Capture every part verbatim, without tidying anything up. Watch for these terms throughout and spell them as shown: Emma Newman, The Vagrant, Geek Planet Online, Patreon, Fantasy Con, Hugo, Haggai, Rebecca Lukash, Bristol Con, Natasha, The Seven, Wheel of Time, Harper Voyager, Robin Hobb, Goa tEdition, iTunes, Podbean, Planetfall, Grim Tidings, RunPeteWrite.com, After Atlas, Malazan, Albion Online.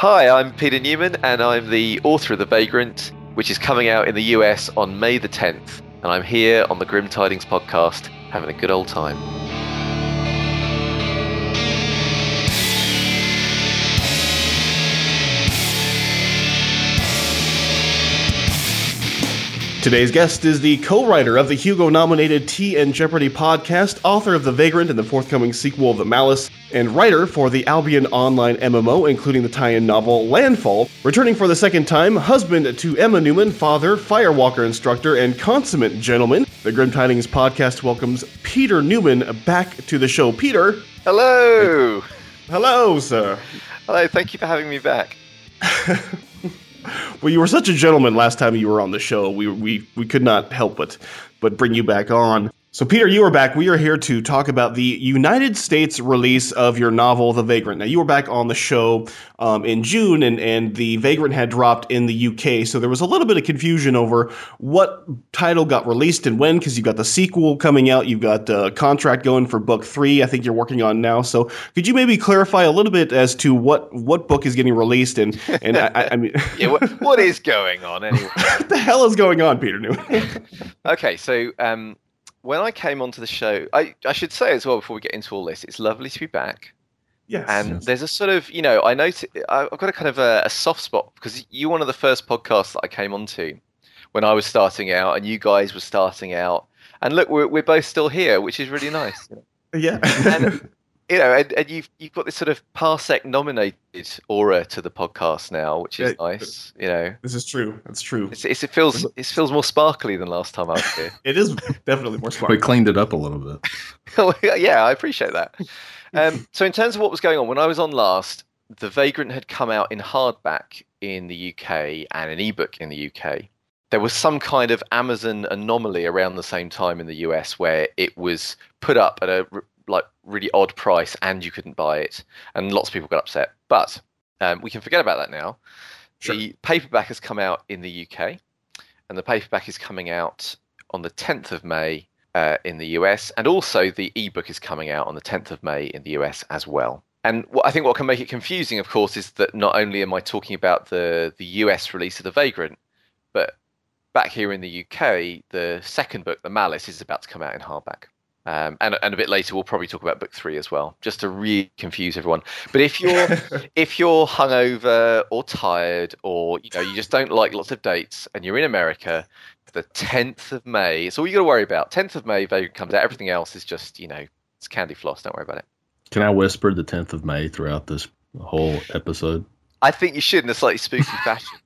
Hi, I'm Peter Newman, and I'm the author of The Vagrant, which is coming out in the U S on May the tenth, and I'm here on the Grim Tidings podcast having a good old time. Today's guest is the co-writer of the Hugo-nominated Tea and Jeopardy podcast, author of The Vagrant and the forthcoming sequel The Malice, and writer for the Albion Online M M O, including the tie-in novel Landfall. Returning for the second time, husband to Emma Newman, father, firewalker instructor, and consummate gentleman, the Grim Tidings podcast welcomes Peter Newman back to the show. Peter! Hello! Hello, sir. Hello, thank you for having me back. Well, you were such a gentleman last time you were on the show. We we we could not help but but bring you back on. So, Peter, you are back. We are here to talk about the United States release of your novel, The Vagrant. Now, you were back on the show um, in June, and, and The Vagrant had dropped in the U K, so there was a little bit of confusion over what title got released and when, because you've got the sequel coming out, you've got a contract going for book three, I think you're working on now. So could you maybe clarify a little bit as to what, what book is getting released? And, and I, I mean... yeah, what, what is going on anyway? What the hell is going on, Peter Newman? Okay, so... Um... When I came onto the show, I, I should say as well before we get into all this, it's lovely to be back. Yes. And yes. There's a sort of, you know, I noticed, I've got a kind of a, a soft spot because you were one of the first podcasts that I came onto when I was starting out and you guys were starting out. And look, we're, we're both still here, which is really nice. Yeah. And, you know, and, and you've, you've got this sort of Parsec nominated aura to the podcast now, which is yeah, nice. You know, this is true. That's true. It's, it's, it feels it feels more sparkly than last time I was here. It is definitely more sparkly. We cleaned it up a little bit. Yeah, I appreciate that. Um, so in terms of what was going on, when I was on last, The Vagrant had come out in hardback in the U K and an ebook in the U K. There was some kind of Amazon anomaly around the same time in the U S where it was put up at a like really odd price and you couldn't buy it and lots of people got upset, but um, we can forget about that now. Sure. The paperback has come out in the U K and the paperback is coming out on the tenth of May uh, in the U S, and also the ebook is coming out on the tenth of May in the U S as well. And what I think what can make it confusing, of course, is that not only am I talking about the the U S release of The Vagrant, but back here in the U K the second book, The Malice, is about to come out in hardback. Um, and, and a bit later, we'll probably talk about book three as well, just to really confuse everyone. But if you're if you're hungover or tired, or you know you just don't like lots of dates, and you're in America, the tenth of May, it's all you got to worry about. tenth of May, Vagrant comes out. Everything else is just, you know, it's candy floss. Don't worry about it. Can I whisper the tenth of May throughout this whole episode? I think you should, in a slightly spooky fashion.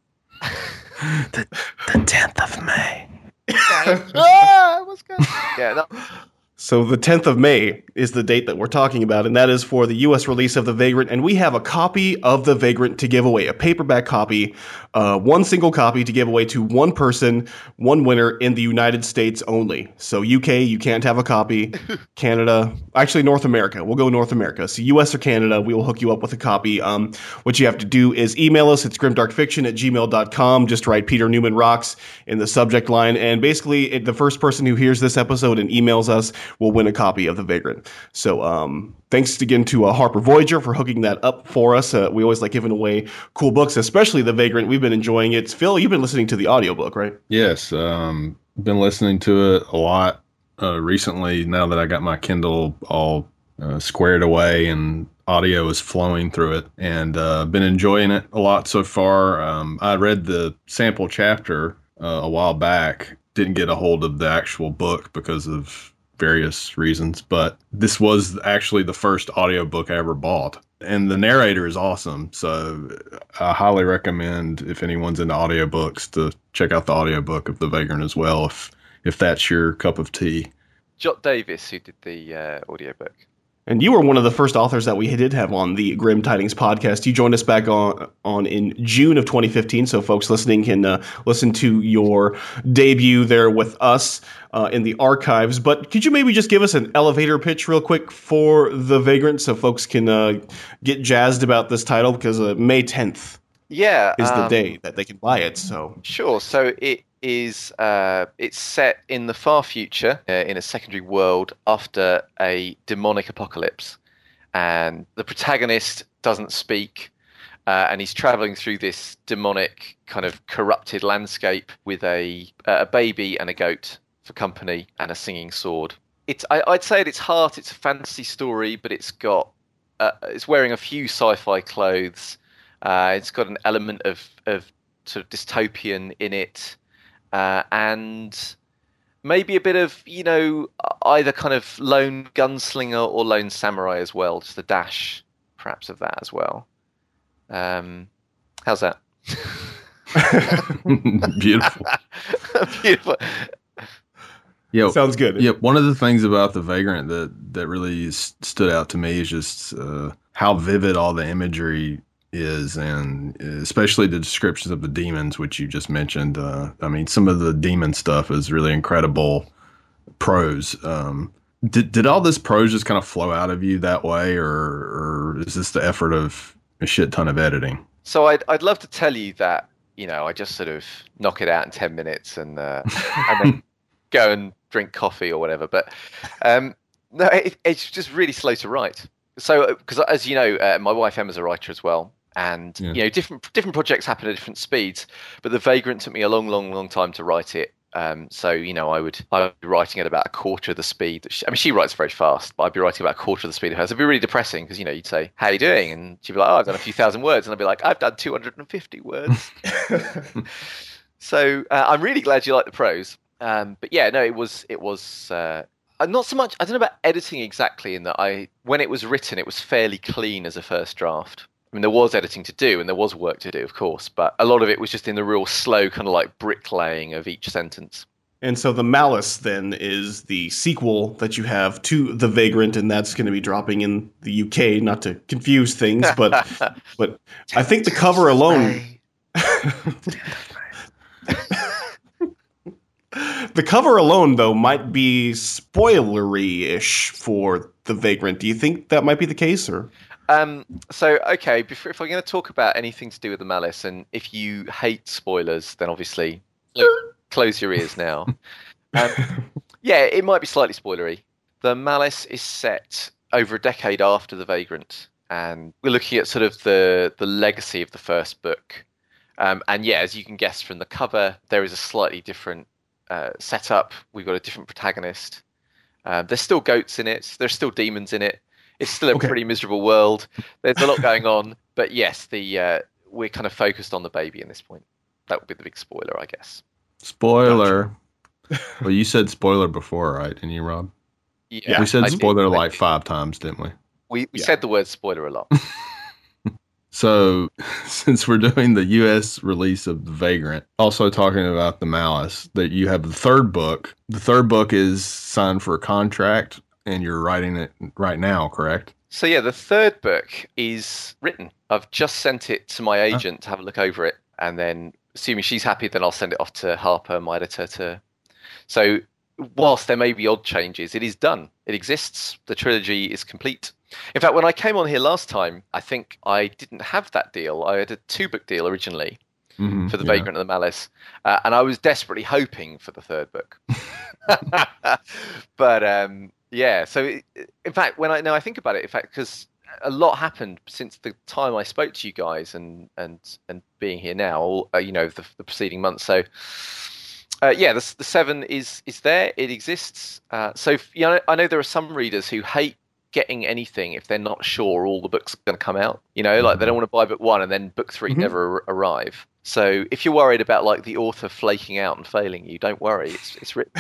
the, the tenth of May. Ah, what's going on? Yeah. That, So the tenth of May is the date that we're talking about, and that is for the U S release of The Vagrant, and we have a copy of The Vagrant to give away, a paperback copy, uh, one single copy to give away to one person, one winner in the United States only. So U K, you can't have a copy. Canada, actually North America. We'll go North America. So U S or Canada, we will hook you up with a copy. Um, what you have to do is email us. It's grimdarkfiction at gmail dot com. Just write Peter Newman Rocks in the subject line, and basically it, the first person who hears this episode and emails us will win a copy of The Vagrant. So um, thanks again to uh, Harper Voyager for hooking that up for us. Uh, we always like giving away cool books, especially The Vagrant. We've been enjoying it. Phil, you've been listening to the audiobook, right? Yes. Um, been listening to it a lot uh, recently now that I got my Kindle all uh, squared away and audio is flowing through it. And uh, been enjoying it a lot so far. Um, I read the sample chapter uh, a while back. Didn't get a hold of the actual book because of various reasons, but this was actually the first audiobook I ever bought, and the narrator is awesome, so I highly recommend if anyone's into audiobooks to check out the audiobook of The Vagrant as well, if if that's your cup of tea. Jot Davis, who did the uh, audiobook. And you were one of the first authors that we did have on the Grim Tidings podcast. You joined us back on on in June of twenty fifteen, so folks listening can uh, listen to your debut there with us uh, in the archives. But could you maybe just give us an elevator pitch real quick for The Vagrant so folks can uh, get jazzed about this title, because uh, May tenth yeah, is um, the day that they can buy it. So Sure, so it is uh, it's set in the far future uh, in a secondary world after a demonic apocalypse, and the protagonist doesn't speak Uh, and he's traveling through this demonic kind of corrupted landscape with a uh, a baby and a goat for company and a singing sword. It's I, I'd say at its heart it's a fantasy story, but it's got uh, it's wearing a few sci-fi clothes. Uh, it's got an element of of sort of dystopian in it, uh, and maybe a bit of, you know, either kind of lone gunslinger or lone samurai as well. Just a dash, perhaps, of that as well. Um, how's that? Beautiful. Beautiful. Yeah, sounds good. Yeah, one of the things about The Vagrant that that really stood out to me is just uh, how vivid all the imagery is, and especially the descriptions of the demons, which you just mentioned. Uh, I mean, some of the demon stuff is really incredible prose. Um, did did all this prose just kind of flow out of you that way, or, or is this the effort of a shit ton of editing? So I'd I'd love to tell you that, you know, I just sort of knock it out in ten minutes and uh, and then go and drink coffee or whatever. But um, no, it, it's just really slow to write. So because, as you know, uh, my wife Emma's a writer as well, and yeah. you know, different different projects happen at different speeds. But The Vagrant took me a long, long, long time to write it. Um, so you know, I would I would be writing at about a quarter of the speed that she, I mean, she writes very fast, but I'd be writing about a quarter of the speed of hers. It'd be really depressing because, you know, you'd say, "How are you doing?" and she'd be like, "Oh, I've done a few thousand words," and I'd be like, "I've done two hundred and fifty words." So uh, I'm really glad you like the prose, um, but yeah, no, it was it was uh, not so much. I don't know about editing exactly, in that I when it was written, it was fairly clean as a first draft. I mean, there was editing to do and there was work to do, of course, but a lot of it was just in the real slow kind of like bricklaying of each sentence. And so The Malice then is the sequel that you have to The Vagrant, and that's going to be dropping in the U K, not to confuse things, but but I think the cover alone... The cover alone, though, might be spoilery-ish for The Vagrant. Do you think that might be the case, or...? Um, so, okay, before, if I'm going to talk about anything to do with The Malice, and if you hate spoilers, then obviously close your ears now. Um, yeah, it might be slightly spoilery. The Malice is set over a decade after The Vagrant, and we're looking at sort of the, the legacy of the first book. Um, and yeah, as you can guess from the cover, there is a slightly different uh, setup. We've got a different protagonist. Uh, there's still goats in it. There's still demons in it. It's still a okay. pretty miserable world. There's a lot going on, but yes, the uh, we're kind of focused on the baby at this point. That would be the big spoiler, I guess. Spoiler. Gotcha. Well, you said spoiler before, right? Didn't you, Rob? Yeah, we said I spoiler did. like five times, didn't we? We, we yeah. said the word spoiler a lot. So, since we're doing the U S release of The Vagrant, also talking about The Malice, that you have the third book. The third book is signed for a contract. And you're writing it right now, correct? So, yeah, the third book is written. I've just sent it to my agent oh. to have a look over it. And then, assuming she's happy, then I'll send it off to Harper, my editor. To... So, whilst there may be odd changes, it is done. It exists. The trilogy is complete. In fact, when I came on here last time, I think I didn't have that deal. I had a two-book deal originally mm-hmm, for The yeah. Vagrant and The Malice. Uh, and I was desperately hoping for the third book. But... um Yeah, so it, in fact, when I now I think about it, in fact, because a lot happened since the time I spoke to you guys and and, and being here now, all, uh, you know, the, the preceding months. So, uh, yeah, the, the Seven is is there, it exists. Uh, so, you know, I know there are some readers who hate getting anything if they're not sure all the books are going to come out. You know, like they don't want to buy book one and then book three mm-hmm. never ar- arrive. So, if you're worried about like the author flaking out and failing you, don't worry. It's it's written.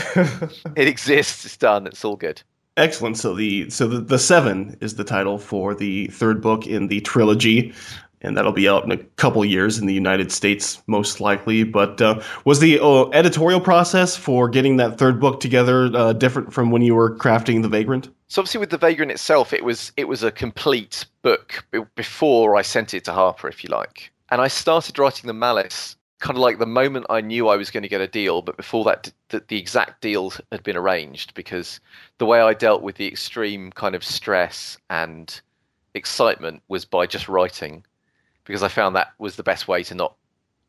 It exists. It's done. It's all good. Excellent. So the so the, the Seven is the title for the third book in the trilogy, and that'll be out in a couple years in the United States, most likely. But uh, was the uh, editorial process for getting that third book together uh, different from when you were crafting The Vagrant? So obviously with The Vagrant itself, it was it was a complete book before I sent it to Harper, if you like. And I started writing The Malice kind of like the moment I knew I was going to get a deal, but before that, that the exact deal had been arranged, because the way I dealt with the extreme kind of stress and excitement was by just writing, because I found that was the best way to not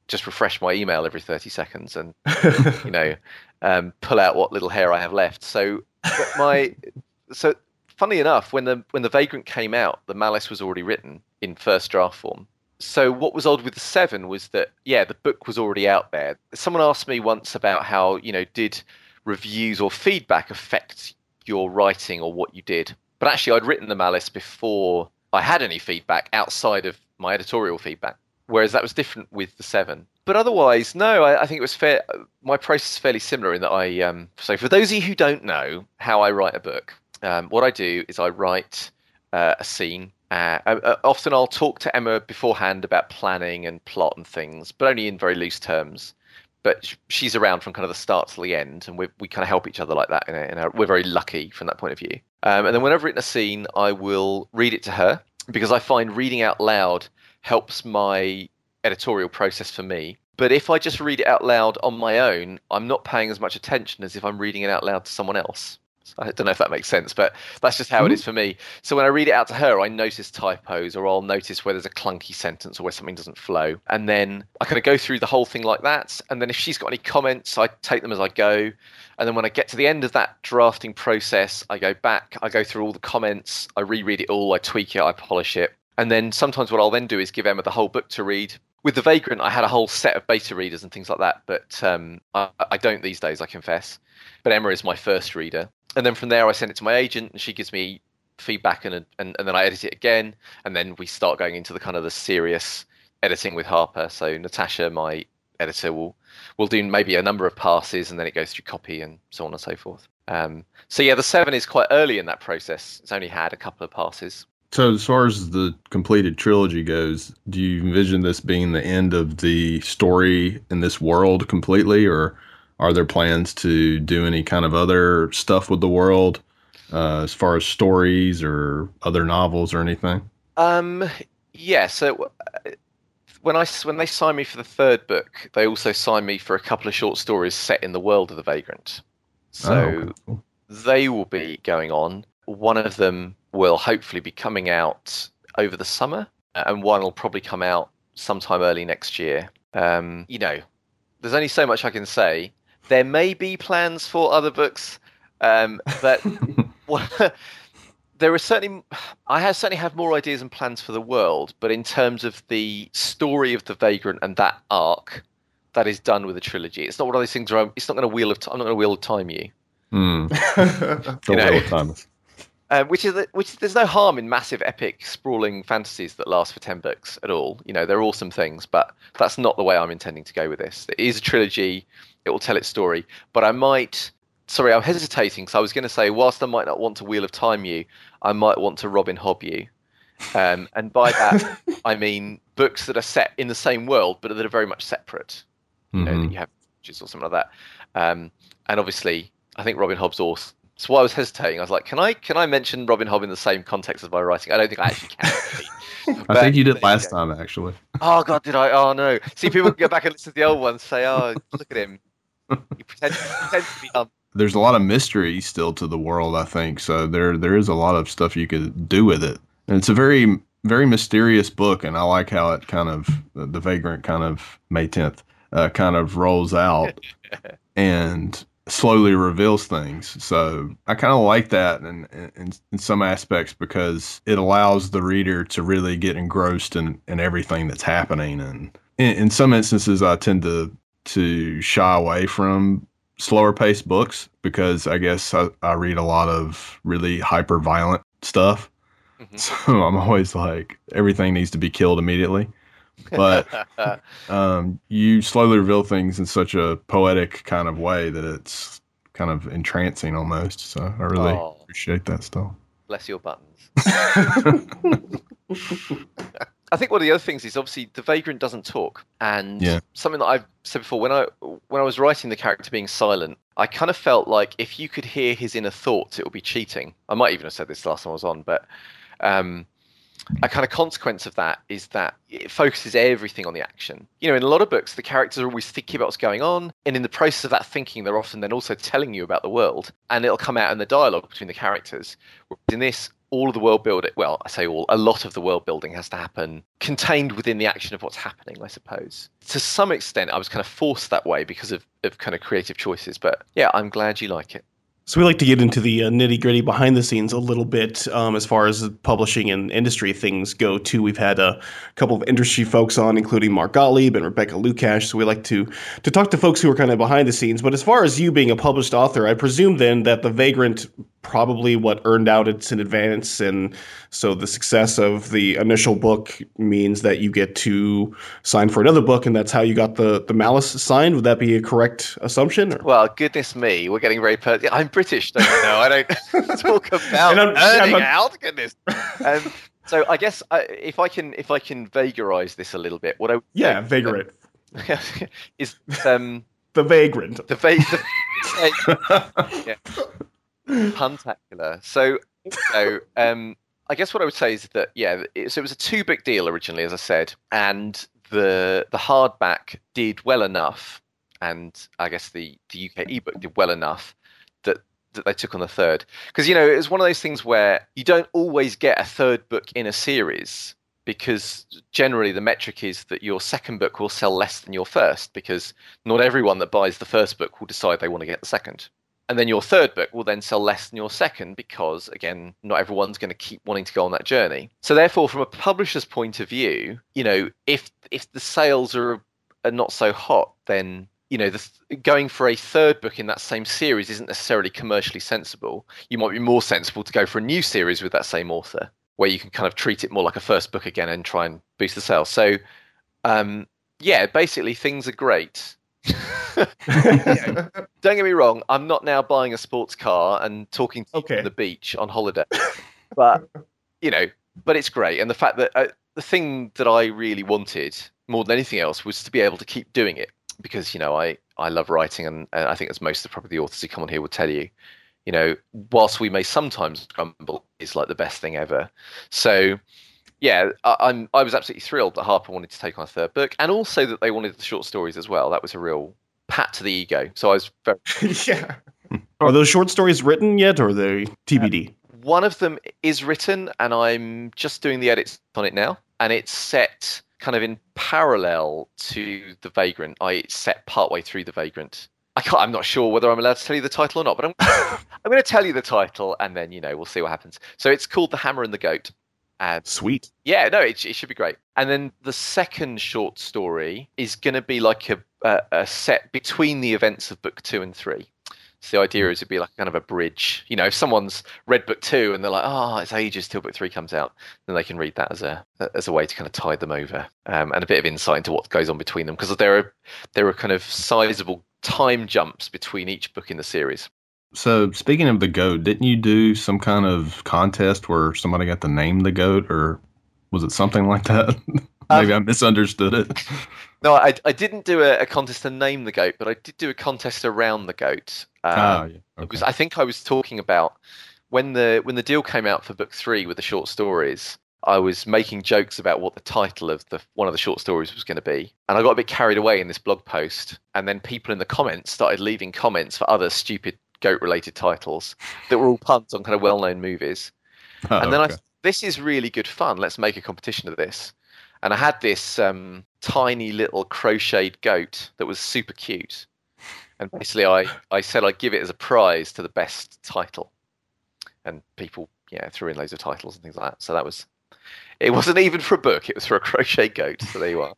just refresh my email every thirty seconds and, you know, um, pull out what little hair I have left. So my, so funny enough, when the, when the Vagrant came out, The Malice was already written in first draft form. So what was odd with The Seven was that, yeah, the book was already out there. Someone asked me once about how, you know, did reviews or feedback affect your writing or what you did? But actually, I'd written The Malice before I had any feedback outside of my editorial feedback, whereas that was different with The Seven. But otherwise, no, I, I think it was fair. My process is fairly similar in that I, um, so for those of you who don't know how I write a book, um, what I do is I write uh, a scene. Uh, uh, often I'll talk to Emma beforehand about planning and plot and things, but only in very loose terms. But sh- she's around from kind of the start to the end, and we we kind of help each other like that. In a, in a, we're very lucky from that point of view. Um, and then when I've written a scene, I will read it to her, because I find reading out loud helps my editorial process for me. But if I just read it out loud on my own, I'm not paying as much attention as if I'm reading it out loud to someone else. I don't know if that makes sense, but that's just how mm-hmm. it is for me. So when I read it out to her, I notice typos, or I'll notice where there's a clunky sentence or where something doesn't flow. And then I kind of go through the whole thing like that. And then if she's got any comments, I take them as I go. And then when I get to the end of that drafting process, I go back, I go through all the comments, I reread it all, I tweak it, I polish it. And then sometimes what I'll then do is give Emma the whole book to read. With The Vagrant, I had a whole set of beta readers and things like that, but um, I, I don't these days, I confess. But Emma is my first reader. And then from there, I send it to my agent, and she gives me feedback, and and, and then I edit it again. And then we start going into the kind of the serious editing with Harper. So Natasha, my editor, will, will do maybe a number of passes, and then it goes through copy and so on and so forth. Um, so yeah, The Seven is quite early in that process. It's only had a couple of passes. So as far as the completed trilogy goes, do you envision this being the end of the story in this world completely, or are there plans to do any kind of other stuff with the world uh, as far as stories or other novels or anything? Um, yeah, so when, I, when they signed me for the third book, they also signed me for a couple of short stories set in the world of The Vagrant. So oh, okay, cool. They will be going on. One of them will hopefully be coming out over the summer, and one will probably come out sometime early next year. Um, you know, there's only so much I can say. There may be plans for other books, um, but well, there are certainly, I have certainly have more ideas and plans for the world, but in terms of the story of The Vagrant and that arc, that is done with a trilogy. It's not one of those things where I'm, it's not going to wheel of, I'm not going to wheel of time you. Mm. The Wheel of Time. Uh, which is the, which there's no harm in massive, epic, sprawling fantasies that last for ten books at all. You know, they're awesome things, but that's not the way I'm intending to go with this. It is a trilogy; it will tell its story. But I might, sorry, I'm hesitating because I was going to say, whilst I might not want to Wheel of Time you, I might want to Robin Hobb you, um, and by that I mean books that are set in the same world but that are very much separate. Mm-hmm. You know, that you have pictures or something like that, um, and obviously I think Robin Hobb's awesome. So why I was hesitating, I was like, can I can I mention Robin Hobb in the same context as my writing? I don't think I actually can. I think you did last time, actually. Oh, God, did I? Oh, no. See, people can go back and listen to the old ones and say, oh, look at him. He pretends, he pretends to be dumb. There's a lot of mystery still to the world, I think. So there there is a lot of stuff you could do with it. And it's a very, very mysterious book, and I like how it kind of, The Vagrant kind of, May tenth, uh, kind of rolls out. And slowly reveals things. So I kind of like that in, in, in some aspects, because it allows the reader to really get engrossed in, in everything that's happening. And in, in some instances, I tend to, to shy away from slower paced books, because I guess I, I read a lot of really hyper violent stuff. Mm-hmm. So I'm always like, everything needs to be killed immediately. But um, you slowly reveal things in such a poetic kind of way that it's kind of entrancing almost. So I really oh, appreciate that stuff. Bless your buttons. I think one of the other things is obviously The Vagrant doesn't talk. And yeah. something that I've said before, when I when I was writing the character being silent, I kind of felt like if you could hear his inner thoughts, it would be cheating. I might even have said this last time I was on, but... Um, a kind of consequence of that is that it focuses everything on the action. You know, in a lot of books, the characters are always thinking about what's going on. And in the process of that thinking, they're often then also telling you about the world. And it'll come out in the dialogue between the characters. In this, all of the world building, well, I say all, a lot of the world building has to happen contained within the action of what's happening, I suppose. To some extent, I was kind of forced that way because of, of kind of creative choices. But yeah, I'm glad you like it. So we like to get into the uh, nitty-gritty behind the scenes a little bit um, as far as publishing and industry things go, too. We've had a couple of industry folks on, including Mark Gottlieb and Rebecca Lukash. So we like to to talk to folks who are kind of behind the scenes. But as far as you being a published author, I presume then that The Vagrant probably what earned out it's in advance. And so the success of the initial book means that you get to sign for another book. And that's how you got the, the Malice signed. Would that be a correct assumption? Or? Well, goodness me, we're getting very per- – I'm British, don't you know? I don't talk about I'm, earning I'm a... out. Goodness. Um, so I guess I, if I can, if I can vagarise this a little bit, what I yeah, vagrant um, is um the vagrant, the vagrant, yeah, puntacular. So so um, I guess what I would say is that yeah, it, so it was a two book deal originally, as I said, and the the hardback did well enough, and I guess the the U K ebook did well enough that that they took on the third. Because, you know, it was one of those things where you don't always get a third book in a series, because generally the metric is that your second book will sell less than your first, because not everyone that buys the first book will decide they want to get the second. And then your third book will then sell less than your second, because, again, not everyone's going to keep wanting to go on that journey. So therefore, from a publisher's point of view, you know, if if the sales are, are not so hot, then... you know, the th- going for a third book in that same series isn't necessarily commercially sensible. You might be more sensible to go for a new series with that same author, where you can kind of treat it more like a first book again and try and boost the sales. So, um, yeah, basically things are great. You know, don't get me wrong. I'm not now buying a sports car and talking to okay. on the beach on holiday, but, you know, but it's great. And the fact that uh, the thing that I really wanted more than anything else was to be able to keep doing it. Because, you know, I, I love writing, and, and I think as most of probably the authors who come on here will tell you, you know, whilst we may sometimes grumble, it's like the best thing ever. So, yeah, I, I'm I was absolutely thrilled that Harper wanted to take on a third book, and also that they wanted the short stories as well. That was a real pat to the ego. So I was very... yeah. Are those short stories written yet, or are they T B D? Um, one of them is written, and I'm just doing the edits on it now, and it's set... kind of in parallel to The Vagrant. I set partway through The Vagrant. I can't, I'm not sure whether I'm allowed to tell you the title or not, but I'm, I'm going to tell you the title, and then, you know, we'll see what happens. So it's called The Hammer and the Goat. And sweet. Yeah, no, it, it should be great. And then the second short story is going to be like a, a, a set between the events of book two and three. So the idea is it'd be like kind of a bridge. You know, if someone's read book two and they're like, oh, it's ages till book three comes out, then they can read that as a as a way to kind of tide them over, um, and a bit of insight into what goes on between them, because there are there are kind of sizable time jumps between each book in the series. So speaking of the goat, didn't you do some kind of contest where somebody got to name the goat, or was it something like that? Maybe um, I misunderstood it. No, I, I didn't do a, a contest to name the goat, but I did do a contest around the goat. Um, oh, yeah. Okay. Because I think I was talking about when the when the deal came out for book three with the short stories, I was making jokes about what the title of the one of the short stories was going to be. And I got a bit carried away in this blog post. And then people in the comments started leaving comments for other stupid goat-related titles that were all puns on kind of well-known movies. Oh, and then okay. I this is really good fun. Let's make a competition of this. And I had this um, tiny little crocheted goat that was super cute. And basically I, I said I'd give it as a prize to the best title. And people yeah, threw in loads of titles and things like that. So that was, it wasn't even for a book, it was for a crocheted goat. So there you are.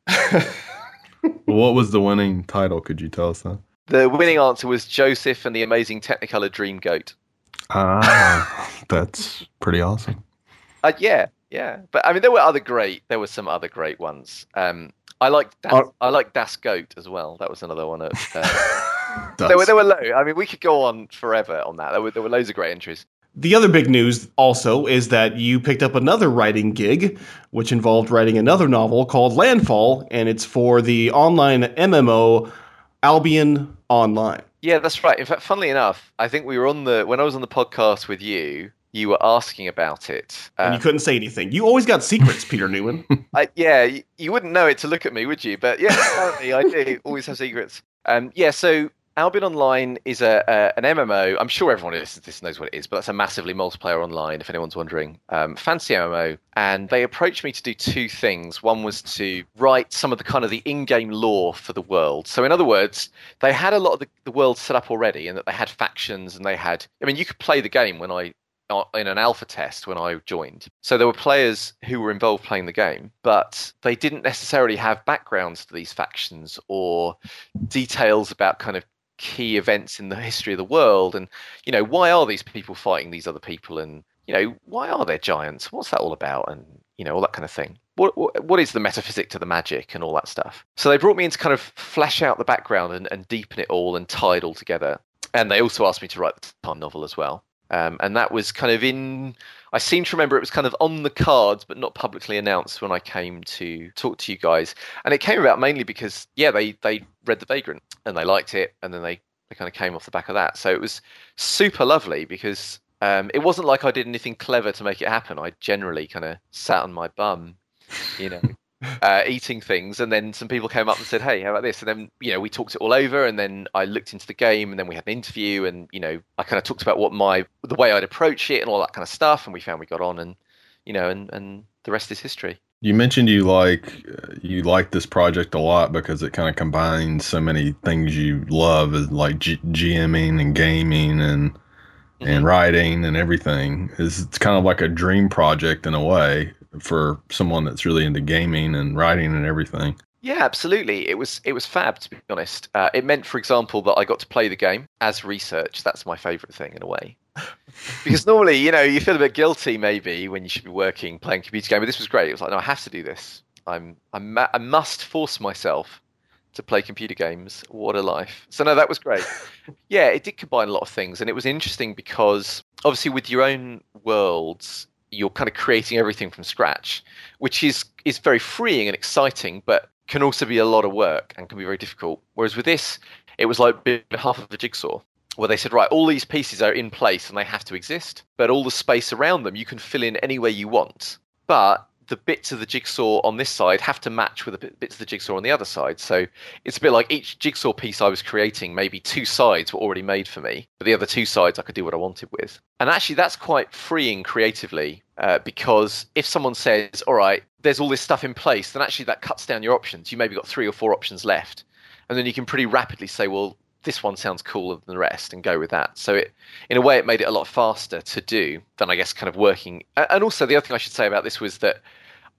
What was the winning title? Could you tell us that? The winning answer was Joseph and the Amazing Technicolor Dream Goat. Ah, that's pretty awesome. Uh, yeah. Yeah, but I mean, there were other great. There were some other great ones. Um, I like das, uh, I like Das Goat as well. That was another one. At, uh, there were there were loads. I mean, we could go on forever on that. There were there were loads of great entries. The other big news also is that you picked up another writing gig, which involved writing another novel called Landfall, and it's for the online M M O Albion Online. Yeah, that's right. In fact, funnily enough, I think we were on the when I was on the podcast with you. You were asking about it. Um, and you couldn't say anything. You always got secrets, Peter Newman. I, yeah, you, you wouldn't know it to look at me, would you? But yeah, apparently I do always have secrets. Um, yeah, so Albion Online is a, a an M M O. I'm sure everyone who listens to this knows what it is, but that's a massively multiplayer online, if anyone's wondering. Um, fantasy M M O. And they approached me to do two things. One was to write some of the kind of the in-game lore for the world. So in other words, they had a lot of the, the world set up already, and that they had factions, and they had... I mean, you could play the game when I... in an alpha test when I joined. So there were players who were involved playing the game, but they didn't necessarily have backgrounds to these factions or details about kind of key events in the history of the world. And, you know, why are these people fighting these other people? And, you know, why are there giants? What's that all about? And, you know, all that kind of thing. What, what, what is the metaphysic to the magic and all that stuff? So they brought me in to kind of flesh out the background and, and deepen it all and tie it all together. And they also asked me to write the time novel as well. Um, and that was kind of in, I seem to remember it was kind of on the cards, but not publicly announced when I came to talk to you guys. And it came about mainly because, yeah, they, they read The Vagrant and they liked it. And then they, they kind of came off the back of that. So it was super lovely because um, it wasn't like I did anything clever to make it happen. I generally kind of sat on my bum, you know, uh, eating things. And then some people came up and said, hey, how about this? And then, you know, we talked it all over, and then I looked into the game, and then we had an interview, and, you know, I kind of talked about what my, the way I'd approach it and all that kind of stuff. And we found we got on, and, you know, and, and the rest is history. You mentioned you like, you like this project a lot because it kind of combines so many things you love, like G- GMing and gaming and, mm-hmm. and writing and everything. It's, it's kind of like a dream project in a way, for someone that's really into gaming and writing and everything. Yeah, absolutely. It was it was fab, to be honest. Uh, it meant, for example, that I got to play the game as research. That's my favourite thing, in a way. Because normally, you know, you feel a bit guilty, maybe, when you should be working, playing a computer game. But this was great. It was like, no, I have to do this. I'm, I'm ma- I must force myself to play computer games. What a life. So, no, that was great. Yeah, it did combine a lot of things. And it was interesting because, obviously, with your own worlds, you're kind of creating everything from scratch, which is is very freeing and exciting, but can also be a lot of work and can be very difficult. Whereas with this, it was like half of the jigsaw, where they said, right, all these pieces are in place and they have to exist, but all the space around them you can fill in any way you want. But the bits of the jigsaw on this side have to match with the bits of the jigsaw on the other side. So it's a bit like each jigsaw piece I was creating, maybe two sides were already made for me, but the other two sides I could do what I wanted with. And actually that's quite freeing creatively, uh, because if someone says, all right, there's all this stuff in place, then actually that cuts down your options. You maybe got three or four options left. And then you can pretty rapidly say, well, this one sounds cooler than the rest, and go with that. So it, in a way, it made it a lot faster to do than I guess kind of working. And also the other thing I should say about this was that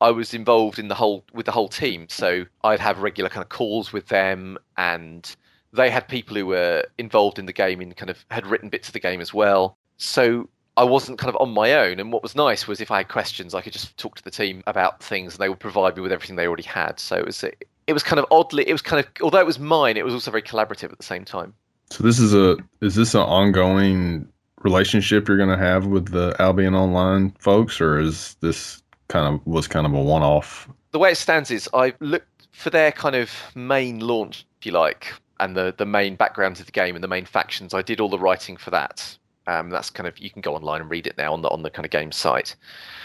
I was involved in the whole, with the whole team. So I'd have regular kind of calls with them, and they had people who were involved in the game and kind of had written bits of the game as well. So I wasn't kind of on my own. And what was nice was if I had questions, I could just talk to the team about things and they would provide me with everything they already had. So it was a, It was kind of oddly, it was kind of, although it was mine, it was also very collaborative at the same time. So this is a, is this an ongoing relationship you're going to have with the Albion Online folks, or is this kind of, was kind of a one-off? The way it stands is I looked for their kind of main launch, if you like, and the, the main backgrounds of the game and the main factions. I did all the writing for that. Um, that's kind of, you can go online and read it now on the, on the kind of game site.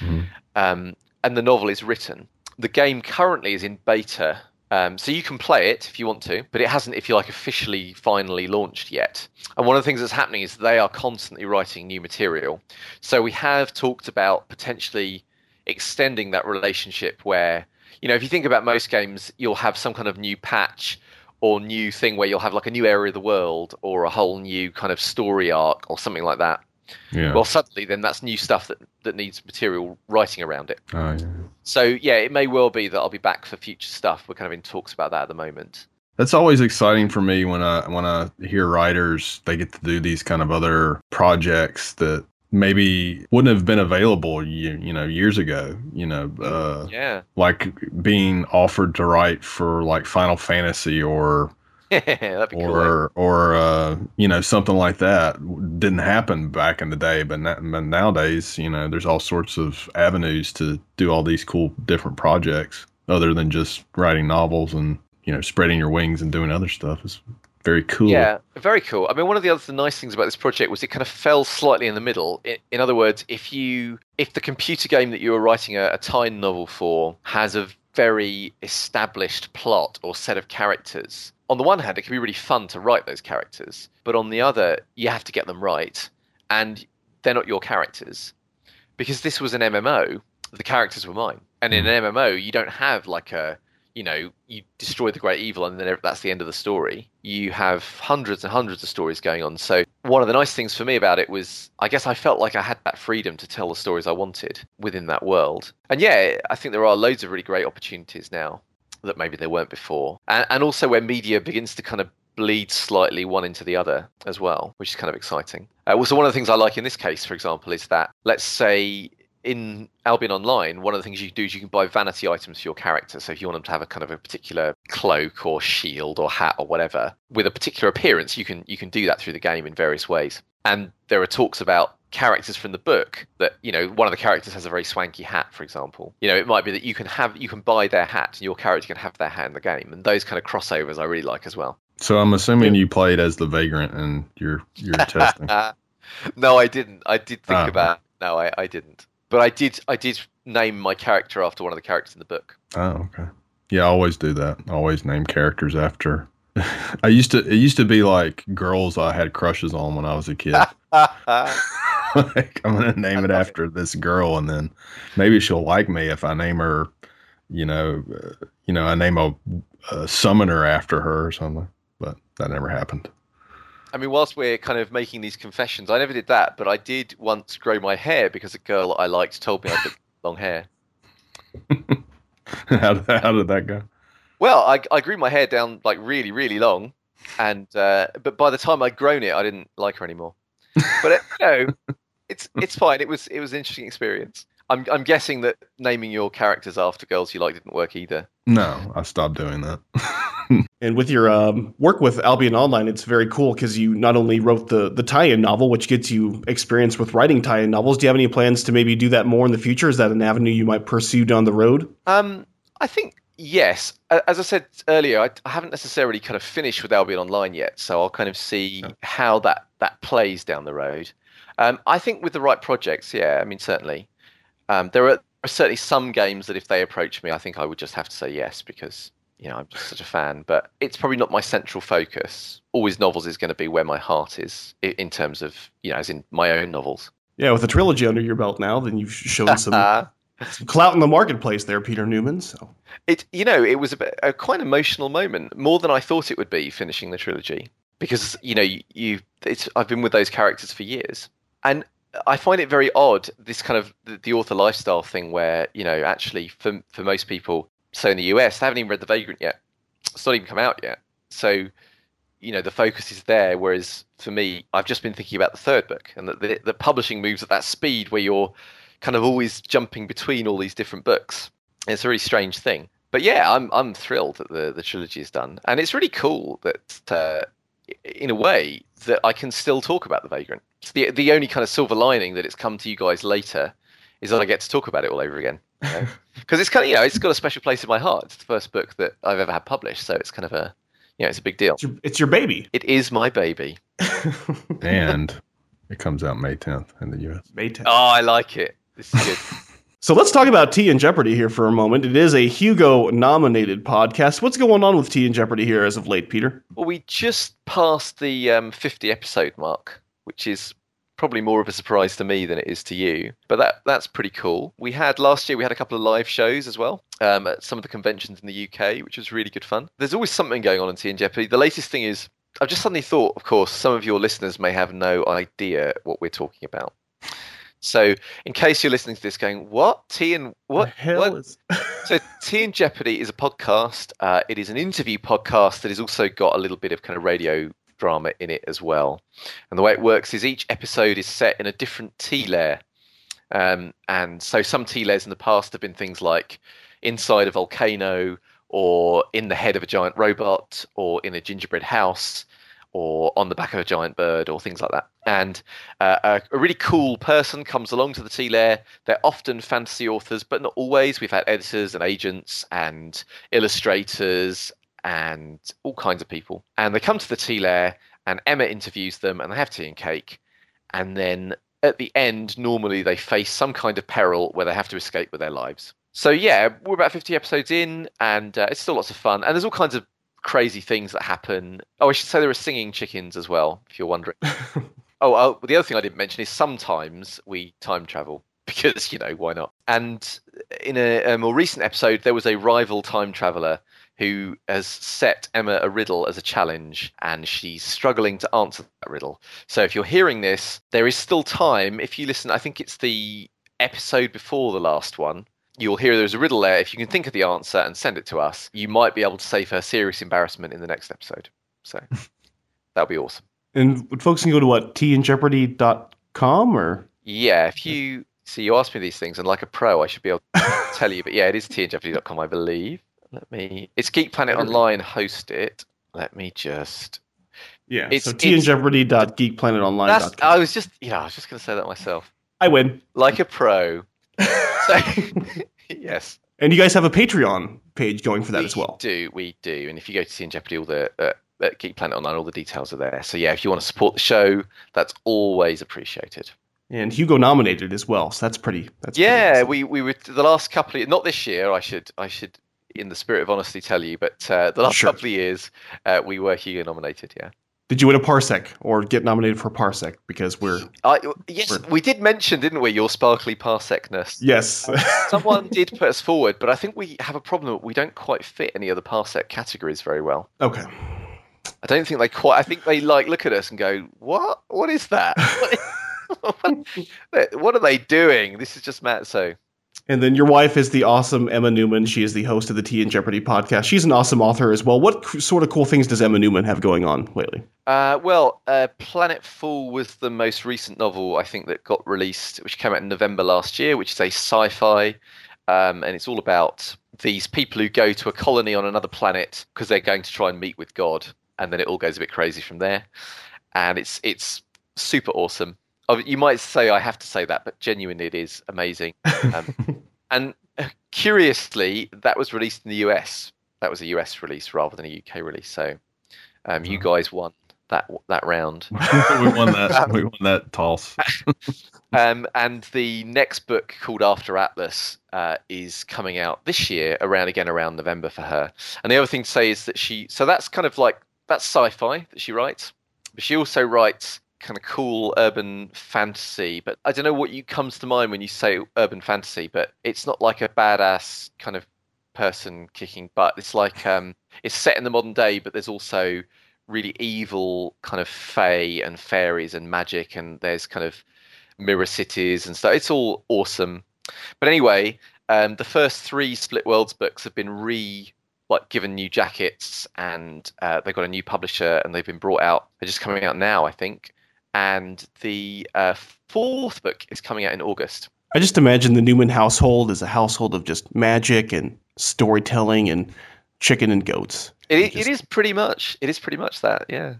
Mm-hmm. Um, and the novel is written. The game currently is in beta. Um, so you can play it if you want to, but it hasn't, if you like, officially finally launched yet. And one of the things that's happening is they are constantly writing new material. So we have talked about potentially extending that relationship where, you know, if you think about most games, you'll have some kind of new patch or new thing where you'll have like a new area of the world or a whole new kind of story arc or something like that. Yeah. Well, suddenly then that's new stuff that, that needs material writing around it. Oh, yeah. So, yeah, it may well be that I'll be back for future stuff. We're kind of in talks about that at the moment. That's always exciting for me when I when I hear writers, they get to do these kind of other projects that maybe wouldn't have been available, you, you know, years ago, you know, uh, yeah. like being offered to write for like Final Fantasy or or cool, right? or uh, you know, something like that didn't happen back in the day, but, na- but nowadays, you know, there's all sorts of avenues to do all these cool different projects other than just writing novels and, you know, spreading your wings and doing other stuff. It's very cool. Yeah, very cool. I mean, one of the other the nice things about this project was it kind of fell slightly in the middle. It, in other words, if you if the computer game that you were writing a, a time novel for has a very established plot or set of characters. on the one hand, it can be really fun to write those characters, but on the other, you have to get them right, and they're not your characters. Because this was an M M O, the characters were mine. And in an M M O, you don't have like a, you know, you destroy the great evil and then that's the end of the story. You have hundreds and hundreds of stories going on. So one of the nice things for me about it was, I guess I felt like I had that freedom to tell the stories I wanted within that world. And yeah, I think there are loads of really great opportunities now that maybe there weren't before. And, and also where media begins to kind of bleed slightly one into the other as well, which is kind of exciting. Uh, well, so one of the things I like in this case, for example, is that, let's say, in Albion Online, one of the things you can do is you can buy vanity items for your character. So if you want them to have a kind of a particular cloak or shield or hat or whatever with a particular appearance, you can you can do that through the game in various ways. And there are talks about characters from the book that, you know, one of the characters has a very swanky hat, for example. You know, it might be that you can have you can buy their hat and your character can have their hat in the game. And those kind of crossovers I really like as well. So I'm assuming you played as the Vagrant and you're you're testing. No, I didn't. I did think ah. about no, I, I didn't. But I did I did name my character after one of the characters in the book. Oh, okay. Yeah, I always do that. I always name characters after I used to it used to be like girls I had crushes on when I was a kid. Like, I'm gonna name it after this girl, and then maybe she'll like me if I name her, you know, uh, you know, I name a, a summoner after her or something. But that never happened. I mean, whilst we're kind of making these confessions, I never did that, but I did once grow my hair because a girl I liked told me I had long hair. how, did, how did that go? Well, I, I grew my hair down like really, really long, and uh, but by the time I'd grown it, I didn't like her anymore. But it, you know, it's it's fine. It was it was an interesting experience. I'm I'm guessing that naming your characters after girls you like didn't work either. No, I stopped doing that. And with your um, work with Albion Online, it's very cool because you not only wrote the, the tie-in novel, which gets you experience with writing tie-in novels. Do you have any plans to maybe do that more in the future? Is that an avenue you might pursue down the road? Um, I think yes. As I said earlier, I, I haven't necessarily kind of finished with Albion Online yet, so I'll kind of see how that, that plays down the road. Um, I think with the right projects, yeah, I mean, certainly. Um, there are certainly some games that if they approach me, I think I would just have to say yes because, you know, I'm just such a fan. But it's probably not my central focus. Always novels is going to be where my heart is in terms of, you know, as in my own novels. Yeah, with a trilogy under your belt now, then you've shown some, some clout in the marketplace there, Peter Newman. So it, you know, it was a, bit, a quite emotional moment, more than I thought it would be finishing the trilogy because, you know, you, you it's I've been with those characters for years. And I find it very odd, this kind of the author lifestyle thing where, you know, actually for for most people, so in the U S, they haven't even read The Vagrant yet. It's not even come out yet. So, you know, the focus is there. Whereas for me, I've just been thinking about the third book and that the, the publishing moves at that speed where you're kind of always jumping between all these different books. And it's a really strange thing. But yeah, I'm I'm thrilled that the, the trilogy is done. And it's really cool that, uh, in a way, that I can still talk about The Vagrant. It's the the only kind of silver lining that it's come to you guys later is that I get to talk about it all over again. Because, you know? It's kind of, you know, it's got a special place in my heart. It's the first book that I've ever had published, so it's kind of a, you know, it's a big deal. It's your, it's your baby. It is my baby. And it comes out May tenth in the U S. May tenth. Oh, I like it. This is good. So let's talk about Tea and Jeopardy here for a moment. It is a Hugo-nominated podcast. What's going on with Tea and Jeopardy here as of late, Peter? Well, we just passed the um, fifty-episode mark, which is probably more of a surprise to me than it is to you. But that that's pretty cool. We had last year, we had a couple of live shows as well um, at some of the conventions in the U K, which was really good fun. There's always something going on in Tea and Jeopardy. The latest thing is, I've just suddenly thought, of course, some of your listeners may have no idea what we're talking about. So in case you're listening to this going, what? Tea and what? The hell what? Is... So Tea and Jeopardy is a podcast. Uh, it is an interview podcast that has also got a little bit of kind of radio drama in it as well. And the way it works is each episode is set in a different tea lair. Um, and so some tea lairs in the past have been things like inside a volcano or in the head of a giant robot or in a gingerbread house, or on the back of a giant bird, or things like that. And uh, a, a really cool person comes along to the tea lair. They're often fantasy authors, but not always. We've had editors and agents and illustrators and all kinds of people. And they come to the tea lair, and Emma interviews them, and they have tea and cake. And then at the end, normally they face some kind of peril where they have to escape with their lives. So yeah, we're about fifty episodes in, and uh, it's still lots of fun. And there's all kinds of crazy things that happen. Oh, I should say there are singing chickens as well, if you're wondering. Oh, uh, the other thing I didn't mention is sometimes we time travel because, you know, why not? And in a, a more recent episode, there was a rival time traveler who has set Emma a riddle as a challenge, and she's struggling to answer that riddle. So if you're hearing this, there is still time. If you listen, I think it's the episode before the last one, you'll hear there's a riddle there. If you can think of the answer and send it to us, you might be able to save her serious embarrassment in the next episode. So that'll be awesome. And folks can go to what, tea and jeopardy dot com or? Yeah, if you see, you ask me these things, and like a pro, I should be able to tell you. But yeah, it is tea and jeopardy dot com, I believe. Let me. It's Geek Planet Online host it. Let me just. Yeah. It's, so tea and jeopardy dot geek planet online dot com. I was just, you know, I was just going to say that myself. I win. Like a pro. So, yes. And you guys have a Patreon page going for that we as well. We do. We do. And if you go to Tea and Jeopardy, all the uh, at Geek Planet Online, all the details are there. So yeah, if you want to support the show, that's always appreciated. And Hugo nominated as well. So that's pretty. That's yeah. Pretty awesome. We we were the last couple of, not this year. I should I should. in the spirit of honesty, tell you, but uh, the last sure. couple of years, uh, we were Hugo nominated, yeah. Did you win a Parsec or get nominated for Parsec? Because we're... I, yes, we're... we did mention, didn't we, your sparkly Parsecness. Yes. Someone did put us forward, but I think we have a problem. We don't quite fit any other Parsec categories very well. Okay. I don't think they quite... I think they like look at us and go, what? What is that? What are they doing? This is just mad. So... And then your wife is the awesome Emma Newman. She is the host of the Tea and Jeopardy podcast. She's an awesome author as well. What c- sort of cool things does Emma Newman have going on lately? Uh, well, uh, Planetfall was the most recent novel, I think, that got released, which came out in November last year, which is a sci-fi. Um, and it's all about these people who go to a colony on another planet because they're going to try and meet with God. And then it all goes a bit crazy from there. And it's it's super awesome. You might say I have to say that, but genuinely it is amazing. Um, and curiously, that was released in the U S. That was a U S release rather than a U K release. So um, you guys won that that round. we won that. We won that toss. um, and the next book called After Atlas uh, is coming out this year, around again around November for her. And the other thing to say is that she. So that's kind of like that's sci-fi that she writes, but she also writes kind of cool urban fantasy, but I don't know what you comes to mind when you say urban fantasy, but it's not like a badass kind of person kicking butt. It's like um it's set in the modern day, but there's also really evil kind of fae and fairies and magic, and there's kind of mirror cities and stuff. It's all awesome. But anyway, um the first three Split Worlds books have been re like given new jackets, and uh, they've got a new publisher, and they've been brought out. They're just coming out now, I think. And the uh, fourth book is coming out in August. I just imagine the Newman household is a household of just magic and storytelling and chicken and goats. It, and just... it is pretty much. It is pretty much that, yeah.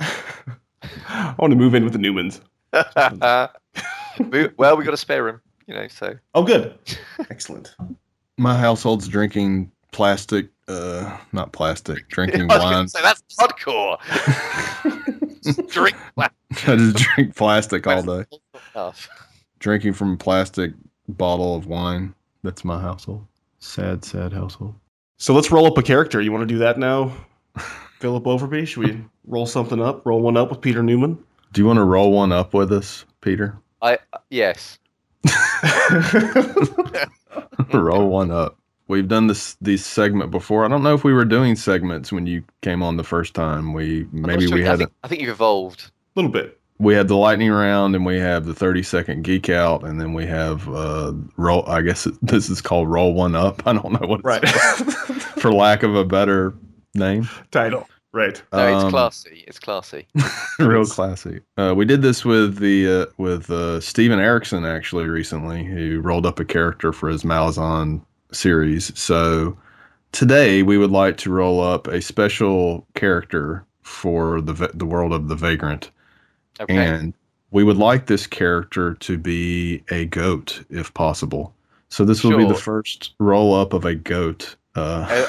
I want to move in with the Newmans. Well, we got a spare room, you know, so. Oh, good. Excellent. My household's drinking plastic, uh, not plastic, drinking I was wine. So that's hardcore. Drink plastic. I just drink plastic all day. Drinking from a plastic bottle of wine. That's my household. Sad, sad household. So let's roll up a character. You want to do that now, Philip Overby? Should we roll something up? Roll one up with Peter Newman? Do you want to roll one up with us, Peter? I uh, yes. Roll one up. We've done this these segment before. I don't know if we were doing segments when you came on the first time. We maybe sure, we had. I think, a, I think you've evolved a little bit. We had the lightning round, and we have the thirty second geek out, and then we have uh, roll. I guess it, this is called roll one up. I don't know what right. It's called, for lack of a better name title. Right. No, um, it's classy. It's classy. Real classy. Uh, we did this with the uh, with uh, Steven Erickson actually recently, who rolled up a character for his Malazan series. So today we would like to roll up a special character for the the world of The Vagrant. Okay. And we would like this character to be a goat if possible. So this sure. will be the first roll up of a goat. Uh,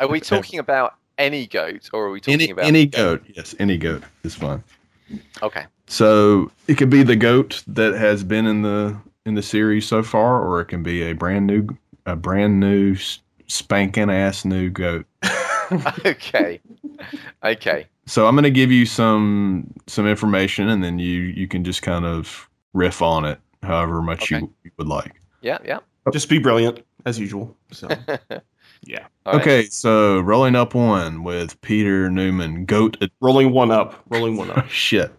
are, are we talking about any goat, or are we talking any, about any goat? Yes, any goat is fine. Okay. So it could be the goat that has been in the in the series so far, or it can be a brand new A brand new, spanking ass new goat. okay. Okay. So I'm going to give you some some information, and then you, you can just kind of riff on it however much okay. you, you would like. Yeah, yeah. Just be brilliant, as usual. So, yeah. All right. Okay, so rolling up one with Peter Newman. Goat. Ad- rolling one up. Rolling one up. Shit.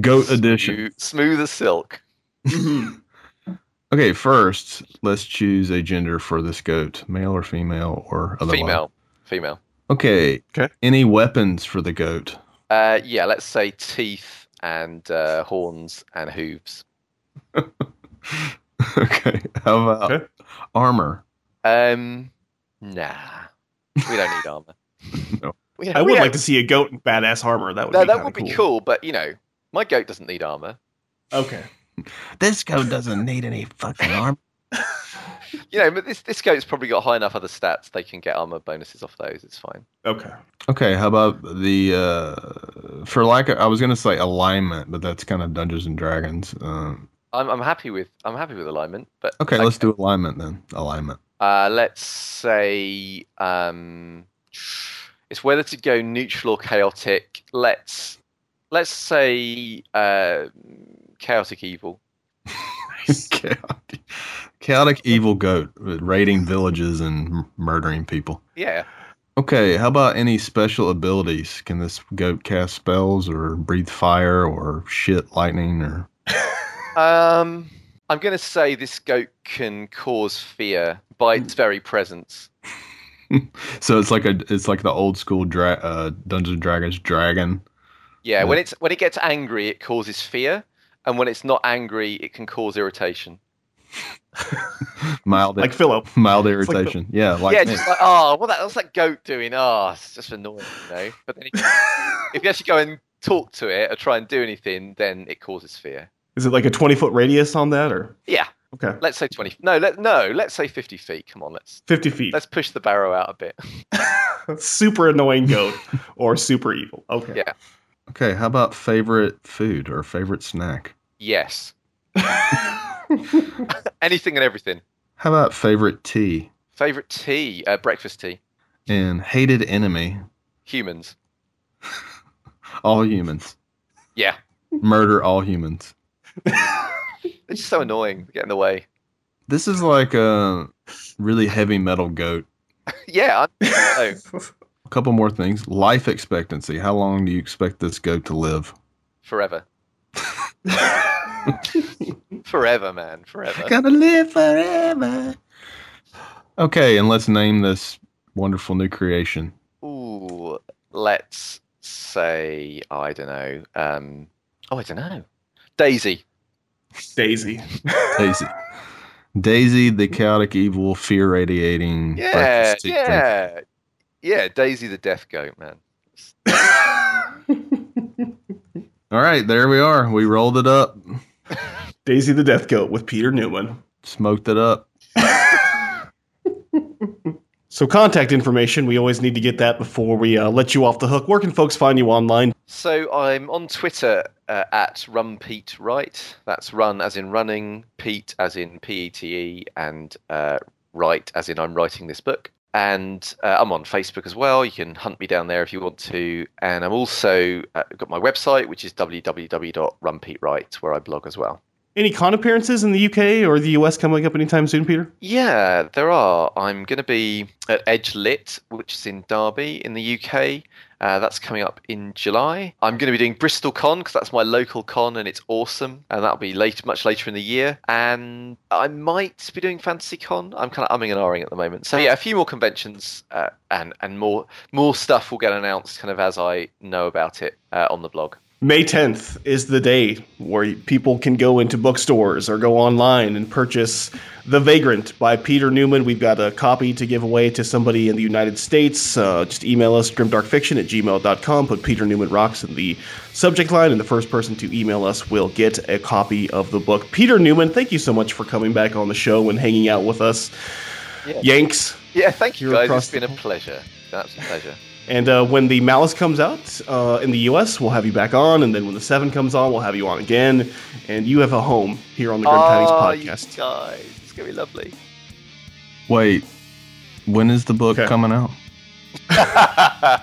Goat edition. Smooth, smooth as silk. Okay, first, let's choose a gender for this goat. Male or female or otherwise? Female. Female. Okay. Okay. Any weapons for the goat? Uh, yeah, let's say teeth and uh, horns and hooves. Okay. How about okay. armor? Um, nah. We don't need armor. No. We, I we would have... like to see a goat in badass armor. That would no, be that would cool. be cool, but, you know, my goat doesn't need armor. Okay. This goat doesn't need any fucking armor. You know, but this this goat's probably got high enough other stats they can get armor bonuses off those. It's fine. Okay. Okay. How about the uh, for like I was gonna say alignment, but that's kind of Dungeons and Dragons. Um, I'm I'm happy with I'm happy with alignment, but okay, okay. let's do alignment then. Alignment. Uh, let's say um, it's whether to go neutral or chaotic. Let's let's say. Uh, Chaotic evil. chaotic, chaotic evil goat raiding villages and m- murdering people. Yeah. Okay, how about any special abilities? Can this goat cast spells or breathe fire or shit lightning or Um I'm going to say this goat can cause fear by its very presence. So it's like a it's like the old school dra- uh, Dungeons and Dragons dragon. Yeah, yeah, when it's when it gets angry it causes fear. And when it's not angry, it can cause irritation. Mild, like Philip. Mild irritation. Like yeah, like yeah, me. Just like oh, what that, what's that goat doing? Oh, it's just annoying, you know. But then, if, if you actually go and talk to it or try and do anything, then it causes fear. Is it like a twenty-foot radius on that, or yeah? Okay, let's say twenty. No, let no, let's say fifty feet. Come on, let's fifty feet. Let's push the barrow out a bit. Super annoying goat or super evil. Okay. Yeah. Okay, how about favorite food or favorite snack? Yes. Anything and everything. How about favorite tea? Favorite tea, uh, breakfast tea. And hated enemy? Humans. All humans. Yeah. Murder all humans. It's just so annoying to get in the way. This is like a really heavy metal goat. Yeah. I know. A couple more things. Life expectancy. How long do you expect this goat to live? Forever. Forever, man. Forever. Gotta live forever. Okay, and let's name this wonderful new creation. Ooh, let's say, I don't know. Um, oh, I don't know. Daisy. Daisy. Daisy. Daisy, the chaotic, evil, fear-radiating. Yeah, yeah. Drinker. Yeah, Daisy the Death Goat, man. All right, there we are. We rolled it up. Daisy the Death Goat with Peter Newman. Smoked it up. So contact information, we always need to get that before we uh, let you off the hook. Where can folks find you online? So I'm on Twitter uh, at RunPeteWrite. That's run as in running, Pete as in P E T E, and uh, write as in I'm writing this book. And uh, I'm on Facebook as well. You can hunt me down there if you want to. And I'm also uh, got my website, which is w w w dot run pete write, where I blog as well. Any con appearances in the U K or the U S coming up anytime soon, Peter? Yeah, there are. I'm going to be at Edge Lit, which is in Derby in the U K. Uh, that's coming up in July. I'm going to be doing Bristol Con because that's my local con and it's awesome. And that'll be late, much later in the year. And I might be doing Fantasy Con. I'm kind of umming and ahhing at the moment. So yeah, a few more conventions uh, and, and more, more stuff will get announced kind of as I know about it uh, on the blog. May tenth is the day where people can go into bookstores or go online and purchase The Vagrant by Peter Newman. We've got a copy to give away to somebody in the United States. Uh, just email us grimdarkfiction at gmail dot com. Put Peter Newman Rocks in the subject line, and the first person to email us will get a copy of the book. Peter Newman, thank you so much for coming back on the show and hanging out with us. Yeah. Yanks. Yeah, thank you guys. It's been a pleasure. That's a pleasure. And uh, when The Malice comes out uh, in the U S, we'll have you back on. And then when The Seven comes on, we'll have you on again. And you have a home here on the Grim Tidings oh, podcast. You guys, it's going to be lovely. Wait, When is the book okay. coming out? I,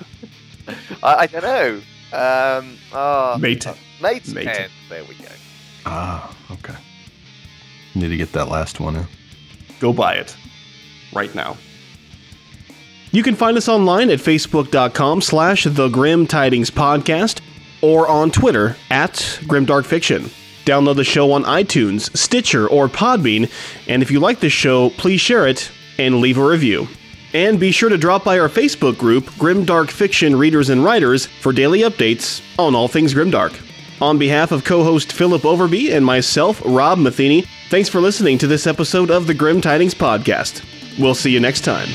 I don't know. Um, oh, May tenth. May tenth. There we go. Ah, okay. Need to get that last one in. Go buy it right now. You can find us online at facebook.com slash the Grim Tidings Podcast or on Twitter at GrimDarkFiction. Download the show on iTunes, Stitcher, or Podbean, and if you like this show, please share it and leave a review. And be sure to drop by our Facebook group, Grimdark Fiction Readers and Writers, for daily updates on all things Grimdark. On behalf of co-host Philip Overby and myself, Rob Matheny, thanks for listening to this episode of the Grim Tidings Podcast. We'll see you next time.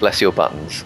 Bless your buttons.